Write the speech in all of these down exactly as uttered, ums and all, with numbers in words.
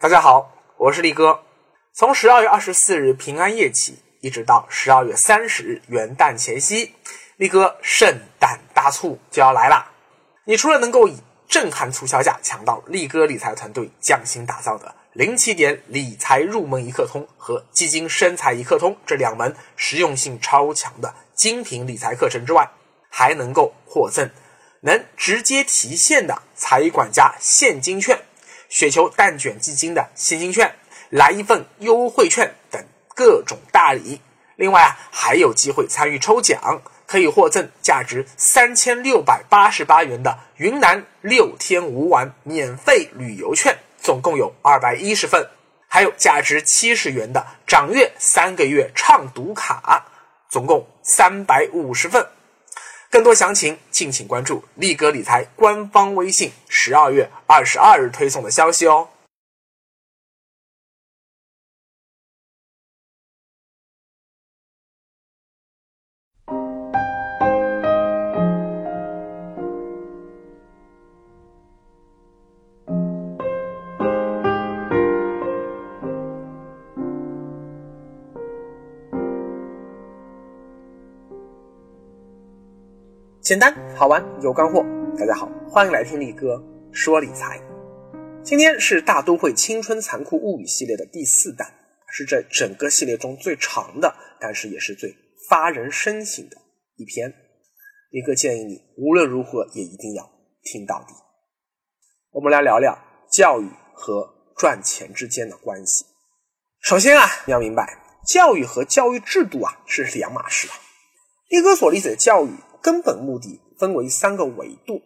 大家好，我是力哥。从十二月二十四日平安夜起，一直到十二月三十日元旦前夕，力哥圣诞大促就要来啦！你除了能够以震撼促销价抢到力哥理财团队匠心打造的零起点理财入门一课通和基金生财一课通这两门实用性超强的精品理财课程之外，还能够获赠能直接提现的财管家现金券、雪球蛋卷基金的现金券、来一份优惠券等各种大礼。另外啊，还有机会参与抽奖，可以获赠价值三千六百八十八元的云南六天五晚免费旅游券，总共有二百一十份，还有价值七十元的掌阅三个月畅读卡，总共三百五十份。更多详情敬请关注力哥理财官方微信十二月二十二日推送的消息哦。简单好玩有干货，大家好，欢迎来听力哥说理财。今天是大都会青春残酷物语系列的第四弹，是这整个系列中最长的，但是也是最发人深省的一篇。力哥建议你无论如何也一定要听到底。我们来聊聊教育和赚钱之间的关系。首先啊，你要明白，教育和教育制度啊是两码事啊。力哥所理解的教育根本目的分为三个维度。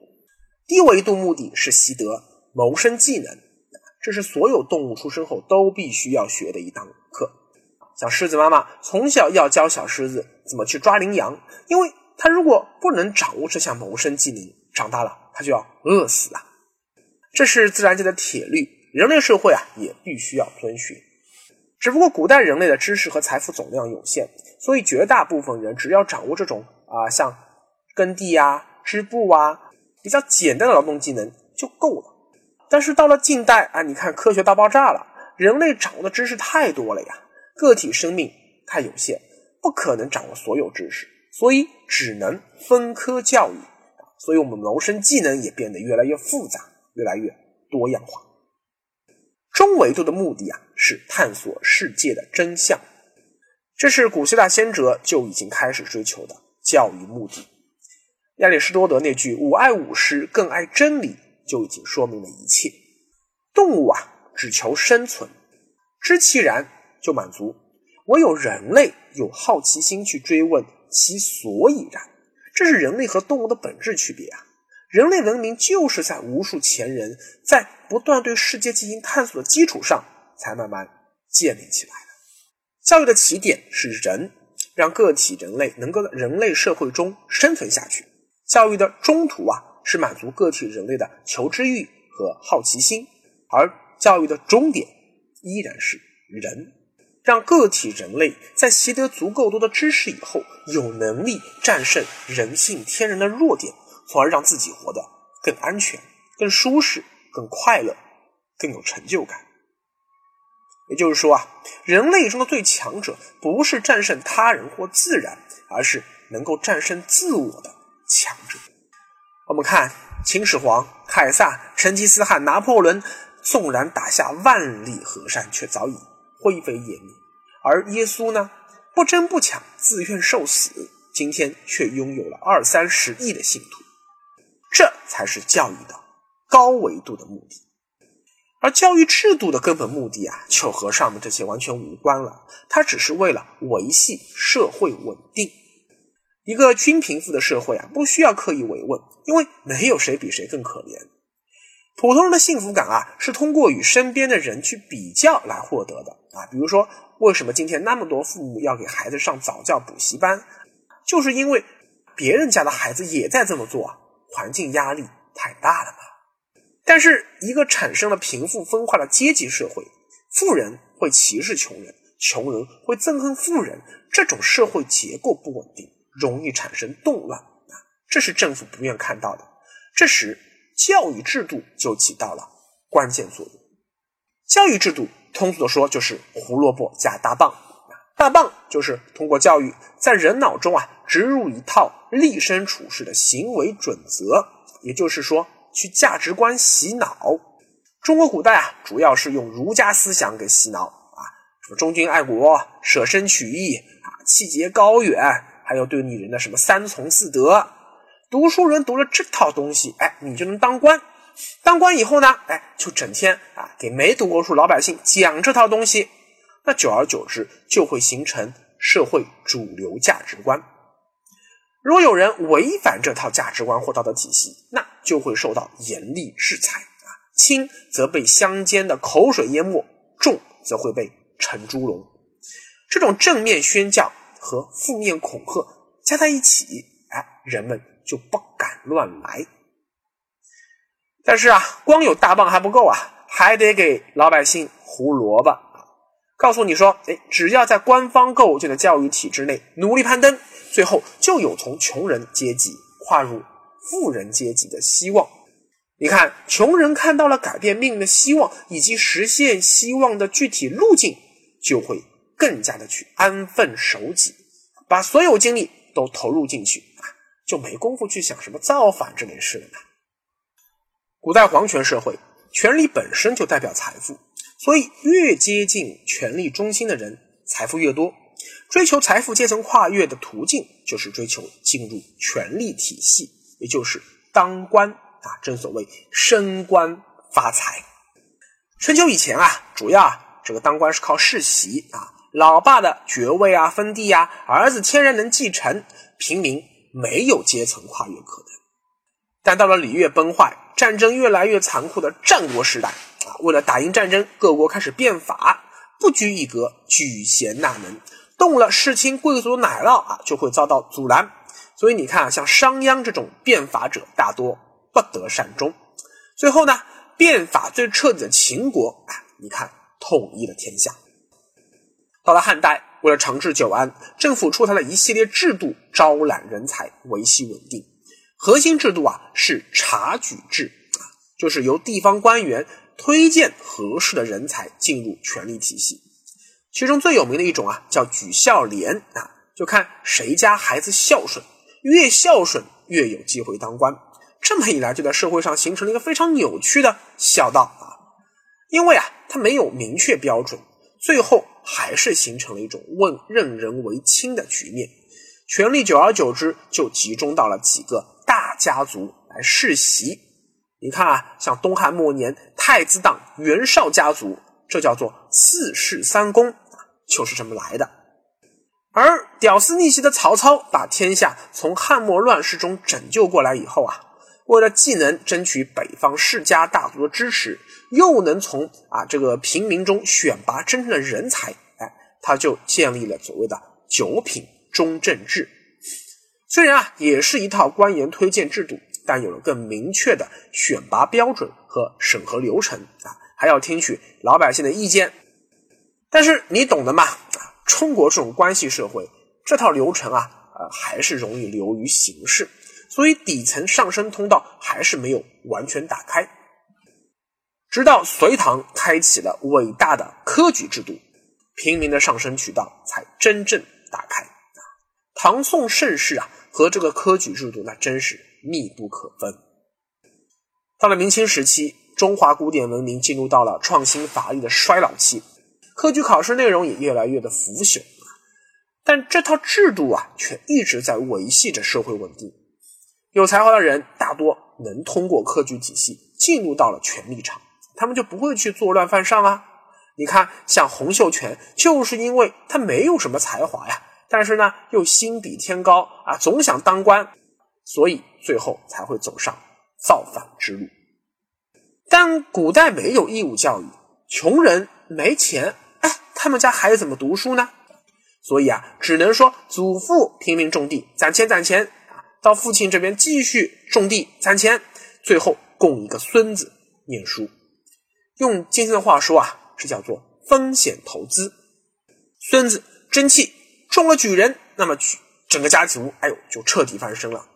第一维度目的是习得谋生技能，这是所有动物出生后都必须要学的一堂课。小狮子妈妈从小要教小狮子怎么去抓羚羊，因为它如果不能掌握这项谋生技能，长大了它就要饿死啊。这是自然界的铁律，人类社会啊也必须要遵循。只不过古代人类的知识和财富总量有限，所以绝大部分人只要掌握这种啊、呃、像耕地啊、织布啊，比较简单的劳动技能就够了。但是到了近代啊，你看科学大爆炸了，人类掌握的知识太多了呀，个体生命太有限，不可能掌握所有知识，所以只能分科教育。所以我们谋生技能也变得越来越复杂，越来越多样化。中维度的目的啊，是探索世界的真相，这是古希腊先哲就已经开始追求的教育目的。亚里士多德那句我爱武士更爱真理就已经说明了一切。动物啊只求生存，知其然就满足，唯有人类有好奇心去追问其所以然，这是人类和动物的本质区别啊。人类文明就是在无数前人在不断对世界进行探索的基础上才慢慢建立起来的。教育的起点是人，让个体人类能够在人类社会中生存下去。教育的中途啊，是满足个体人类的求知欲和好奇心，而教育的终点依然是人，让个体人类在习得足够多的知识以后，有能力战胜人性天然的弱点，从而让自己活得更安全、更舒适、更快乐、更有成就感。也就是说啊，人类中的最强者不是战胜他人或自然，而是能够战胜自我的强者。我们看秦始皇、凯撒、成吉思汗、拿破仑，纵然打下万里河山，却早已灰飞烟灭。而耶稣呢，不争不抢，自愿受死，今天却拥有了二三十亿的信徒。这才是教育的高维度的目的。而教育制度的根本目的啊，就和上面这些完全无关了，它只是为了维系社会稳定。一个均贫富的社会啊，不需要刻意维稳，因为没有谁比谁更可怜。普通人的幸福感啊，是通过与身边的人去比较来获得的啊。比如说，为什么今天那么多父母要给孩子上早教补习班，就是因为别人家的孩子也在这么做啊，环境压力太大了嘛。但是，一个产生了贫富分化的阶级社会，富人会歧视穷人，穷人会憎恨富人，这种社会结构不稳定，容易产生动乱，这是政府不愿看到的。这时教育制度就起到了关键作用。教育制度通俗的说就是胡萝卜加大棒，大棒就是通过教育在人脑中啊植入一套立身处世的行为准则，也就是说去价值观洗脑。中国古代啊主要是用儒家思想给洗脑啊，什么忠君爱国、舍身取义啊、气节高远，还有对女人的什么三从四德。读书人读了这套东西，哎，你就能当官。当官以后呢，哎，就整天啊给没读过书老百姓讲这套东西，那久而久之就会形成社会主流价值观。如果有人违反这套价值观或道德体系，那就会受到严厉制裁啊，轻则被乡间的口水淹没，重则会被沉猪笼。这种正面宣教和负面恐吓加在一起，哎，人们就不敢乱来。但是啊，光有大棒还不够啊，还得给老百姓胡萝卜，告诉你说，诶，只要在官方构建的教育体制内努力攀登，最后就有从穷人阶级跨入富人阶级的希望。你看，穷人看到了改变命运的希望以及实现希望的具体路径，就会更加的去安分守己，把所有精力都投入进去，就没功夫去想什么造反这类事了呢。古代皇权社会，权力本身就代表财富，所以越接近权力中心的人，财富越多。追求财富阶层跨越的途径，就是追求进入权力体系，也就是当官啊，正所谓升官发财。春秋以前啊，主要啊这个当官是靠世袭啊，老爸的爵位啊、封地啊，儿子天然能继承，平民没有阶层跨越可能。但到了礼乐崩坏、战争越来越残酷的战国时代啊，为了打赢战争，各国开始变法，不拘一格，举贤纳能，动了世卿贵族的奶酪啊，就会遭到阻拦。所以你看啊，像商鞅这种变法者大多不得善终。最后呢，变法最彻底的秦国啊，你看统一了天下。到了汉代，为了长治久安，政府出台了一系列制度招揽人才，维系稳定。核心制度啊是察举制，就是由地方官员推荐合适的人才进入权力体系。其中最有名的一种啊叫举孝廉啊，就看谁家孩子孝顺，越孝顺越有机会当官。这么一来，就在社会上形成了一个非常扭曲的孝道啊，因为啊它没有明确标准，最后还是形成了一种问任人唯亲的局面。权力久而久之就集中到了几个大家族来世袭。你看啊，像东汉末年太子党袁绍家族，这叫做四世三公，就是这么来的。而屌丝逆袭的曹操把天下从汉末乱世中拯救过来以后啊，为了既能争取北方世家大族的支持，又能从啊这个平民中选拔真正的人才，哎，他就建立了所谓的九品中正制。虽然啊也是一套官员推荐制度，但有了更明确的选拔标准和审核流程啊，还要听取老百姓的意见。但是你懂的嘛，中国这种关系社会，这套流程啊、呃、还是容易流于形式，所以底层上升通道还是没有完全打开。直到隋唐开启了伟大的科举制度，平民的上升渠道才真正打开。唐宋盛世啊和这个科举制度那真是密不可分。到了明清时期，中华古典文明进入到了创新乏力的衰老期，科举考试内容也越来越的腐朽，但这套制度啊却一直在维系着社会稳定。有才华的人大多能通过科举体系进入到了权力场，他们就不会去作乱犯上啊。你看像洪秀全，就是因为他没有什么才华呀，但是呢又心比天高啊，总想当官，所以最后才会走上造反之路。但古代没有义务教育，穷人没钱，哎，他们家孩子怎么读书呢？所以啊，只能说祖父拼命种地攒钱攒钱，到父亲这边继续种地攒钱，最后供一个孙子念书。用今天的话说啊，是叫做风险投资。孙子争气中了举人，那么整个家族哎呦就彻底翻身了。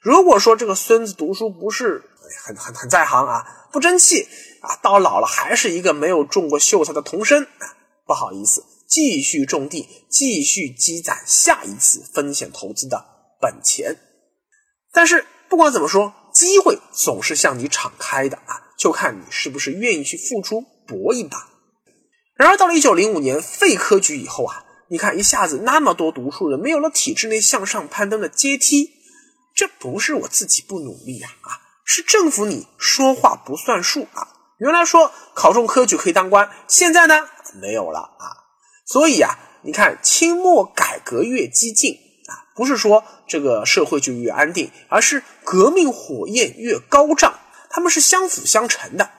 如果说这个孙子读书不是很很很在行啊，不争气啊，到老了还是一个没有种过秀才的童身啊，不好意思，继续种地，继续积攒下一次风险投资的本钱。但是不管怎么说，机会总是向你敞开的啊，就看你是不是愿意去付出搏一把。然而到了一九零五年废科举以后啊，你看一下子那么多读书人没有了体制内向上攀登的阶梯，这不是我自己不努力啊，啊是政府你说话不算数啊。原来说考中科举可以当官，现在呢没有了啊。所以啊，你看清末改革越激进啊，不是说这个社会就越安定，而是革命火焰越高涨，他们是相辅相成的啊。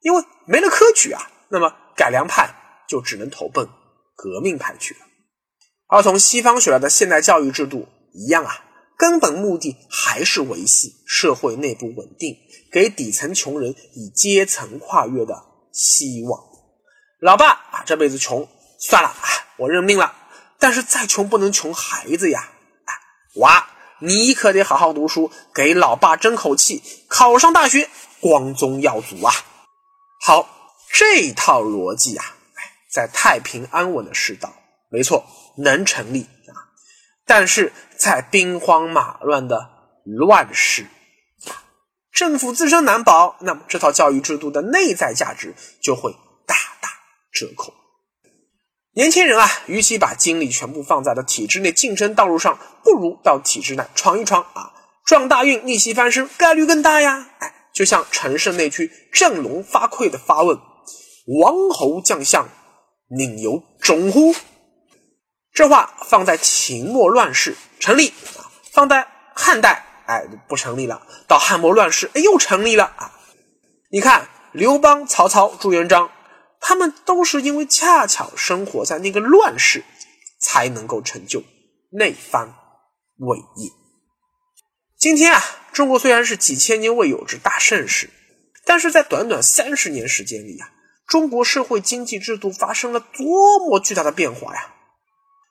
因为没了科举啊，那么改良派就只能投奔革命派去了。而从西方学来的现代教育制度一样啊，根本目的还是维系社会内部稳定，给底层穷人以阶层跨越的希望。老爸啊，这辈子穷算了，我认命了，但是再穷不能穷孩子呀，娃你可得好好读书，给老爸争口气，考上大学光宗耀祖啊。好，这套逻辑啊，在太平安稳的世道没错能成立啊，但是在兵荒马乱的乱世，政府自身难保，那么这套教育制度的内在价值就会大大折扣。年轻人啊，与其把精力全部放在了体制内竞争道路上，不如到体制内闯一闯啊，撞大运逆袭翻身概率更大呀。哎，就像陈胜那句振聋发聩的发问，王侯将相宁有种乎？这话放在秦末乱世成立，放在汉代哎不成立了，到汉末乱世哎又成立了啊。你看刘邦、曹操、朱元璋，他们都是因为恰巧生活在那个乱世，才能够成就那番伟业。今天啊，中国虽然是几千年未有之大盛世，但是在短短三十年时间里啊，中国社会经济制度发生了多么巨大的变化呀！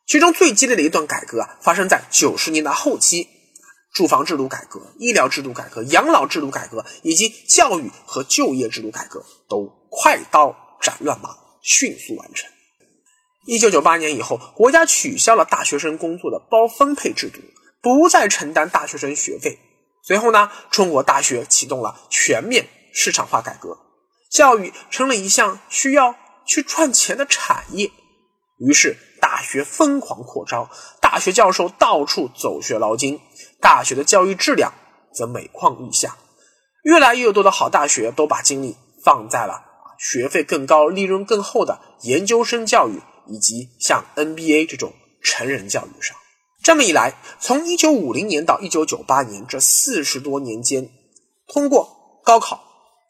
其中最激烈的一段改革啊，发生在九十年代后期，住房制度改革、医疗制度改革、养老制度改革，以及教育和就业制度改革，都快到斩乱麻，迅速完成。一九九八年以后，国家取消了大学生工作的包分配制度，不再承担大学生学费。随后呢，中国大学启动了全面市场化改革，教育成了一项需要去赚钱的产业。于是大学疯狂扩招，大学教授到处走学捞金，大学的教育质量则每况愈下。越来越多的好大学都把精力放在了学费更高、利润更厚的研究生教育，以及像 N B A 这种成人教育上。这么一来，从一九五零年到一九九八年这四十多年间，通过高考、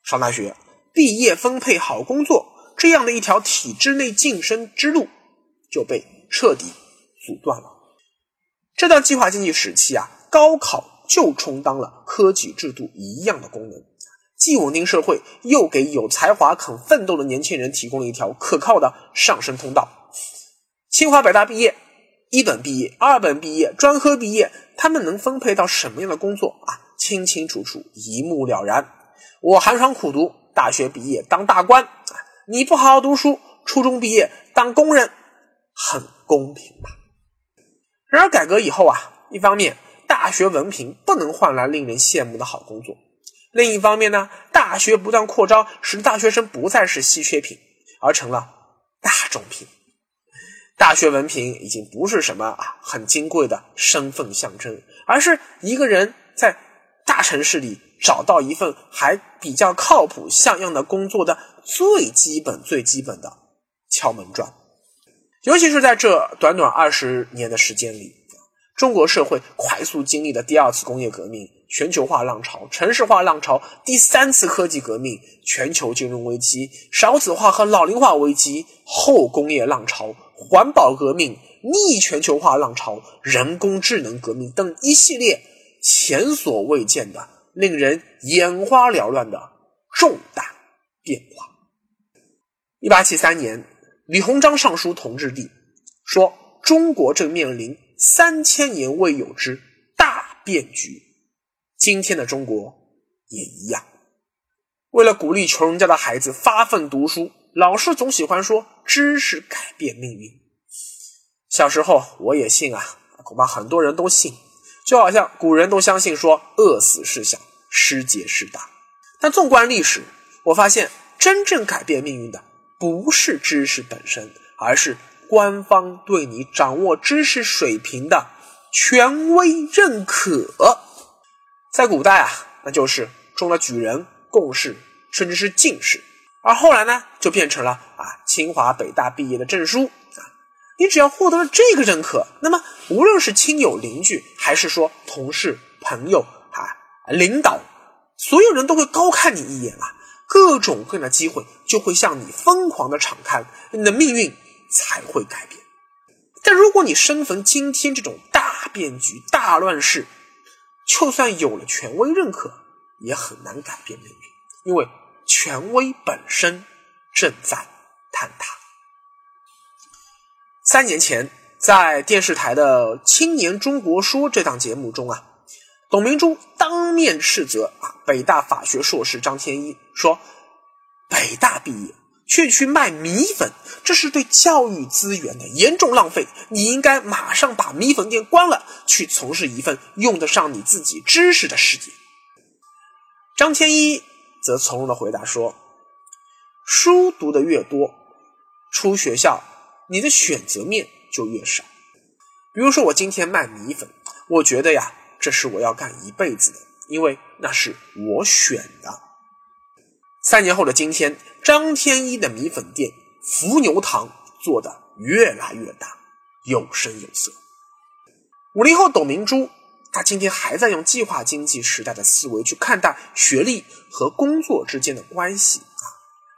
上大学、毕业分配好工作这样的一条体制内晋升之路就被彻底阻断了。这段计划经济时期啊，高考就充当了科举制度一样的功能，既稳定社会，又给有才华肯奋斗的年轻人提供了一条可靠的上升通道。清华北大毕业，一本毕业、二本毕业、专科毕业，他们能分配到什么样的工作啊？清清楚楚，一目了然。我寒窗苦读，大学毕业当大官，你不好好读书，初中毕业当工人，很公平吧？然而改革以后啊，一方面大学文凭不能换来令人羡慕的好工作，另一方面呢，大学不断扩招，使大学生不再是稀缺品，而成了大众品。大学文凭已经不是什么啊很金贵的身份象征，而是一个人在大城市里找到一份还比较靠谱像样的工作的最基本最基本的敲门砖。尤其是在这短短二十年的时间里，中国社会快速经历的第二次工业革命、全球化浪潮、城市化浪潮、第三次科技革命、全球金融危机、少子化和老龄化危机、后工业浪潮、环保革命、逆全球化浪潮、人工智能革命等一系列前所未见的令人眼花缭乱的重大变化。一八七三年李鸿章上书同治帝，说中国正面临三千年未有之大变局，今天的中国也一样。为了鼓励穷人家的孩子发奋读书，老师总喜欢说知识改变命运。小时候我也信啊，恐怕很多人都信，就好像古人都相信说饿死事小，失节事大。但纵观历史，我发现真正改变命运的不是知识本身，而是官方对你掌握知识水平的权威认可。在古代啊，那就是中了举人、贡士甚至是进士，而后来呢就变成了啊清华北大毕业的证书啊。你只要获得了这个认可，那么无论是亲友邻居还是说同事朋友啊领导，所有人都会高看你一眼啊，各种各样的机会就会向你疯狂的敞开，你的命运才会改变。但如果你身逢今天这种大变局、大乱世，就算有了权威认可，也很难改变命运，因为权威本身正在坍塌。三年前，在电视台的《青年中国说》这档节目中啊，董明珠当面斥责啊北大法学硕士张天一，说北大毕业却去卖米粉，这是对教育资源的严重浪费，你应该马上把米粉店关了，去从事一份用得上你自己知识的事业。张天一则从容地回答说，书读得越多，出学校你的选择面就越少。比如说我今天卖米粉，我觉得呀这是我要干一辈子的，因为那是我选的。三年后的今天，张天一的米粉店伏牛堂做得越来越大，有声有色。五零后董明珠，她今天还在用计划经济时代的思维去看待学历和工作之间的关系，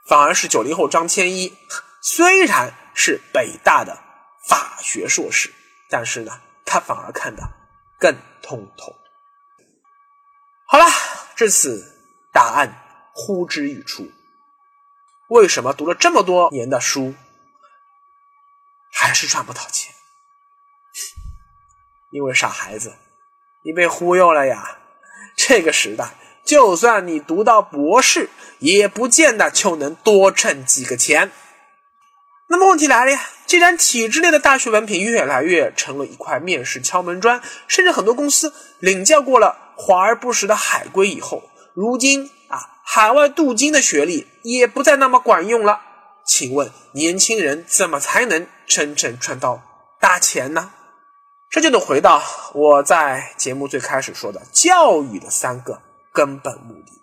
反而是九零后张天一，虽然是北大的法学硕士，但是呢，他反而看得更通透。好了，至此答案呼之欲出。为什么读了这么多年的书，还是赚不到钱？因为傻孩子，你被忽悠了呀！这个时代，就算你读到博士，也不见得就能多挣几个钱。那么问题来了呀，既然体制内的大学文凭越来越成了一块面试敲门砖，甚至很多公司领教过了华而不实的海归以后，如今啊，海外镀金的学历也不再那么管用了。请问年轻人怎么才能真正赚到大钱呢？这就得回到我在节目最开始说的教育的三个根本目的。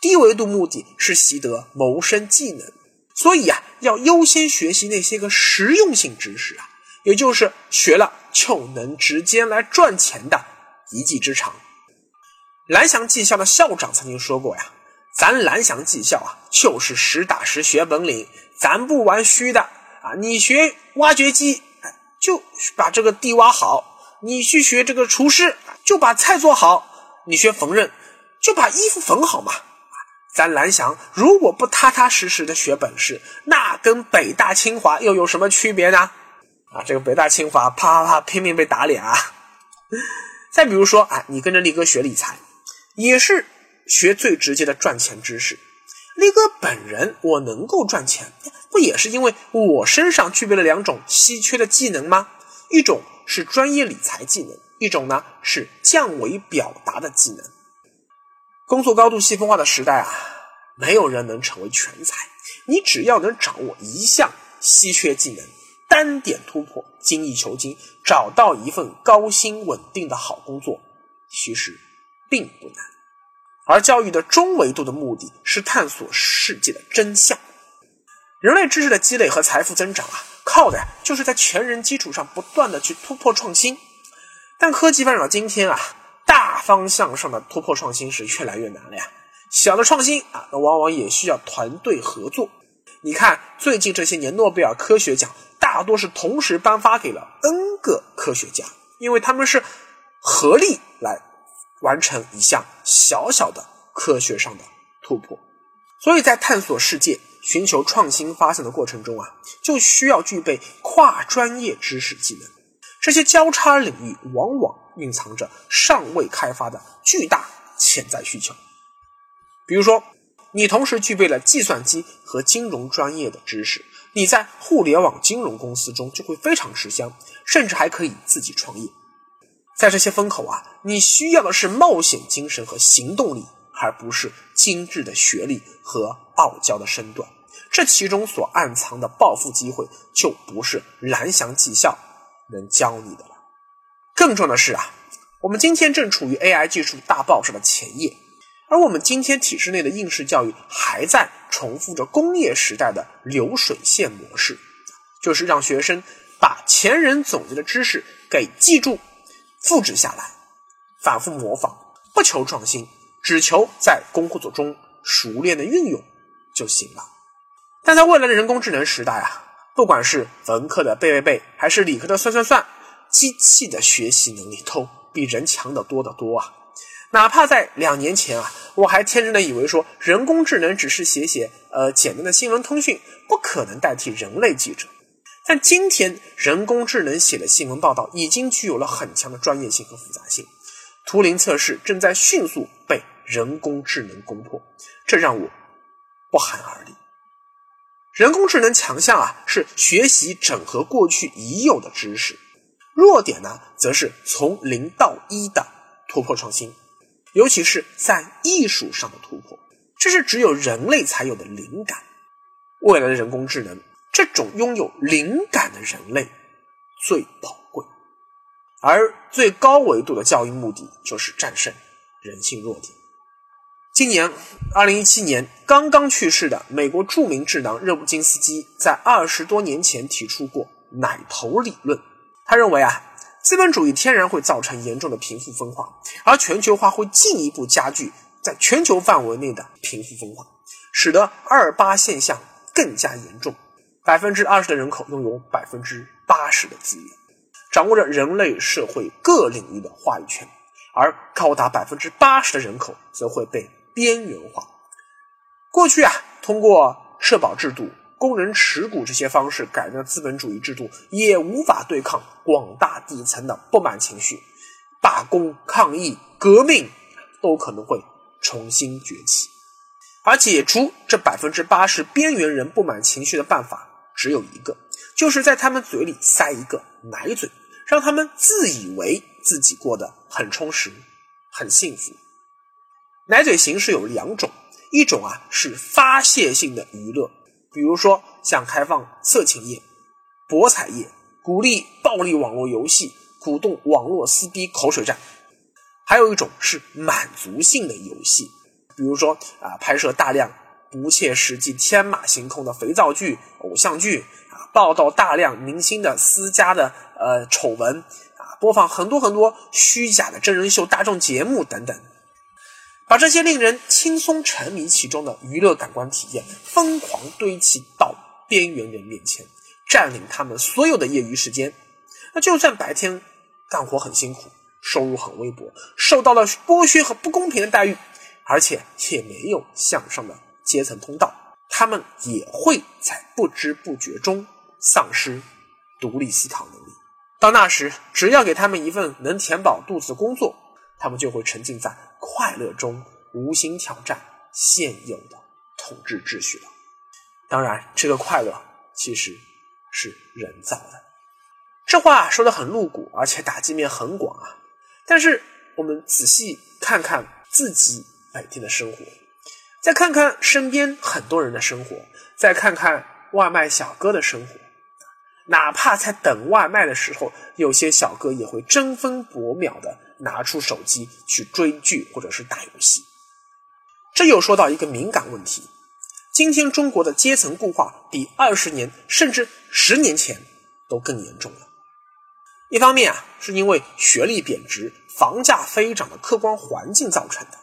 低维度目的是习得谋生技能，所以啊，要优先学习那些个实用性知识啊，也就是学了就能直接来赚钱的一技之长。蓝翔技校的校长曾经说过呀，咱蓝翔技校啊，就是实打实学本领，咱不玩虚的啊。你学挖掘机，就把这个地挖好；你去学这个厨师，就把菜做好；你学缝纫，就把衣服缝好嘛。咱蓝翔如果不踏踏实实的学本事，那跟北大清华又有什么区别呢？啊，这个北大清华啪啪啪拼命被打脸啊！再比如说啊，你跟着力哥学理财，也是学最直接的赚钱知识。力哥本人我能够赚钱，不也是因为我身上具备了两种稀缺的技能吗？一种是专业理财技能，一种呢是降维表达的技能。工作高度细分化的时代啊，没有人能成为全才，你只要能掌握一项稀缺技能，单点突破，精益求精，找到一份高薪稳定的好工作，其实并不难。而教育的中维度的目的是探索世界的真相。人类知识的积累和财富增长啊，靠的就是在前人基础上不断的去突破创新。但科技发展到今天啊，大方向上的突破创新是越来越难了呀，小的创新啊，往往也需要团队合作。你看最近这些年诺贝尔科学奖大多是同时颁发给了 N 个科学家，因为他们是合力来完成一项小小的科学上的突破。所以在探索世界、寻求创新发现的过程中啊，就需要具备跨专业知识技能，这些交叉领域往往蕴藏着尚未开发的巨大潜在需求，比如说，你同时具备了计算机和金融专业的知识，你在互联网金融公司中就会非常吃香，甚至还可以自己创业。在这些风口啊，你需要的是冒险精神和行动力，而不是精致的学历和傲娇的身段。这其中所暗藏的暴富机会，就不是蓝翔技校能教你的了。更重要的是啊，我们今天正处于 A I 技术大爆炸的前夜，而我们今天体制内的应试教育还在重复着工业时代的流水线模式，就是让学生把前人总结的知识给记住、复制下来，反复模仿，不求创新，只求在工作中熟练的运用就行了。但在未来的人工智能时代啊，不管是文科的背背背，还是理科的算算算，机器的学习能力都比人强得多得多啊！哪怕在两年前啊，我还天真的以为说人工智能只是写写呃简单的新闻通讯，不可能代替人类记者。但今天，人工智能写的新闻报道已经具有了很强的专业性和复杂性，图灵测试正在迅速被人工智能攻破，这让我不寒而栗。人工智能强项啊，是学习整合过去已有的知识，弱点呢，则是从零到一的突破创新，尤其是在艺术上的突破，这是只有人类才有的灵感。未来的人工智能，这种拥有灵感的人类最宝贵，而最高维度的教育目的就是战胜人性弱点。今年二零一七年刚刚去世的美国著名智囊热布金斯基在二十多年前提出过奶头理论。他认为啊，资本主义天然会造成严重的贫富分化，而全球化会进一步加剧在全球范围内的贫富分化，使得二八现象更加严重。 百分之二十 的人口拥有 百分之八十 的资源，掌握着人类社会各领域的话语权，而高达 百分之八十 的人口则会被边缘化。过去啊，通过社保制度、工人持股这些方式改变资本主义制度，也无法对抗广大底层的不满情绪，罢工、抗议、革命都可能会重新崛起。而解除这 百分之八十 边缘人不满情绪的办法只有一个，就是在他们嘴里塞一个奶嘴，让他们自以为自己过得很充实、很幸福。奶嘴形式有两种，一种啊是发泄性的娱乐，比如说像开放色情业、博彩业，鼓励暴力网络游戏，鼓动网络撕逼、口水战。还有一种是满足性的游戏，比如说啊拍摄大量不切实际、天马行空的肥皂剧、偶像剧啊，报道大量明星的私家的呃丑闻啊，播放很多很多虚假的真人秀、大众节目等等。把这些令人轻松沉迷其中的娱乐感官体验疯狂堆砌到边缘人面前，占领他们所有的业余时间。那就算白天干活很辛苦，收入很微薄，受到了剥削和不公平的待遇，而且也没有向上的阶层通道，他们也会在不知不觉中丧失独立思考能力。到那时，只要给他们一份能填饱肚子的工作，他们就会沉浸在快乐中，无心挑战现有的统治秩序了。当然，这个快乐其实是人造的。这话说得很露骨，而且打击面很广啊。但是我们仔细看看自己每天的生活，再看看身边很多人的生活，再看看外卖小哥的生活，哪怕在等外卖的时候，有些小哥也会争分夺秒的拿出手机去追剧或者是打游戏。这又说到一个敏感问题，今天中国的阶层固化比二十年甚至十年前都更严重了。一方面啊，是因为学历贬值、房价飞涨的客观环境造成的，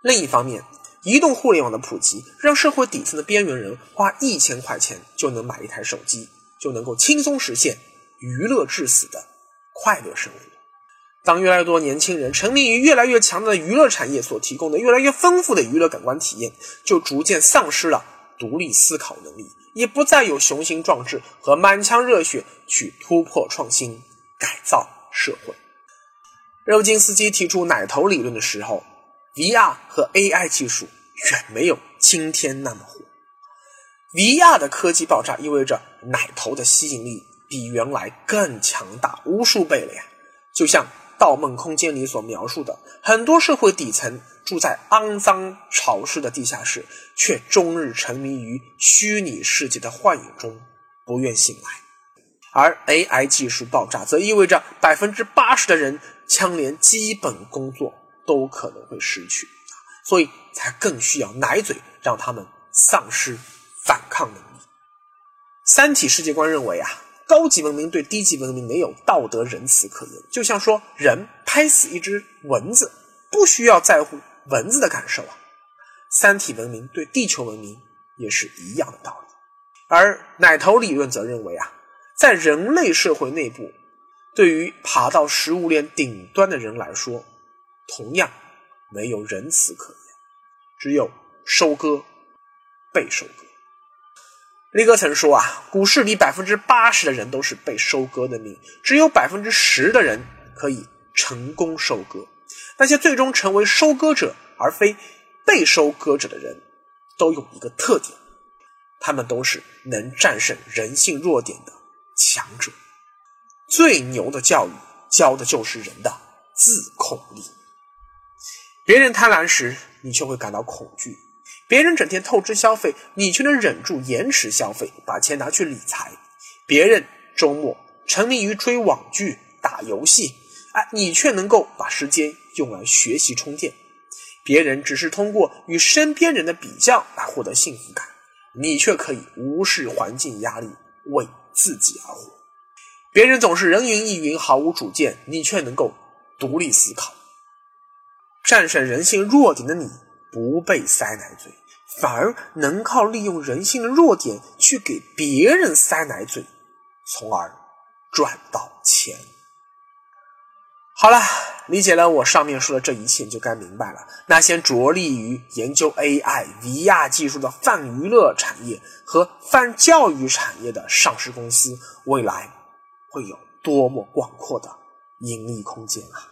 另一方面，移动互联网的普及让社会底层的边缘人花一千块钱就能买一台手机，就能够轻松实现娱乐至死的快乐生活。当越来越多年轻人沉迷于越来越强的娱乐产业所提供的越来越丰富的娱乐感官体验，就逐渐丧失了独立思考能力，也不再有雄心壮志和满腔热血去突破创新、改造社会。热布金斯基提出奶头理论的时候， V R 和 A I 技术远没有今天那么火。V R 的科技爆炸意味着奶头的吸引力比原来更强大无数倍了呀！就像《盗梦空间》里所描述的，很多社会底层住在肮脏潮湿的地下室，却终日沉迷于虚拟世界的幻影中，不愿醒来。而 A I 技术爆炸则意味着 百分之八十 的人将连基本工作都可能会失去，所以才更需要奶嘴让他们丧失反抗能力。三体世界观认为啊，高级文明对低级文明没有道德仁慈可言，就像说人拍死一只蚊子，不需要在乎蚊子的感受啊。三体文明对地球文明也是一样的道理。而奶头理论则认为啊，在人类社会内部，对于爬到食物链顶端的人来说，同样没有仁慈可言，只有收割被收割。力哥曾说啊，股市里 百分之八十 的人都是被收割的命，只有 百分之十 的人可以成功收割。那些最终成为收割者而非被收割者的人都有一个特点，他们都是能战胜人性弱点的强者。最牛的教育教的就是人的自控力。别人贪婪时你却会感到恐惧，别人整天透支消费你却能忍住延迟消费，把钱拿去理财。别人周末沉迷于追网剧打游戏，哎，你却能够把时间用来学习充电。别人只是通过与身边人的比较来获得幸福感，你却可以无视环境压力为自己而活。别人总是人云亦云毫无主见，你却能够独立思考。战胜人性弱点的你不被塞奶嘴，反而能靠利用人性的弱点去给别人塞奶嘴，从而赚到钱。好了，理解了我上面说的这一切，就该明白了，那些着力于研究 A I、V R 技术的泛娱乐产业和泛教育产业的上市公司，未来会有多么广阔的盈利空间啊！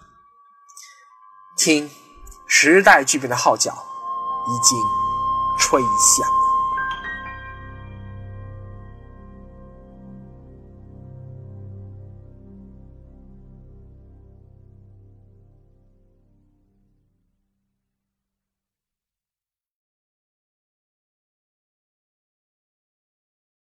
听，时代巨变的号角已经吹响了。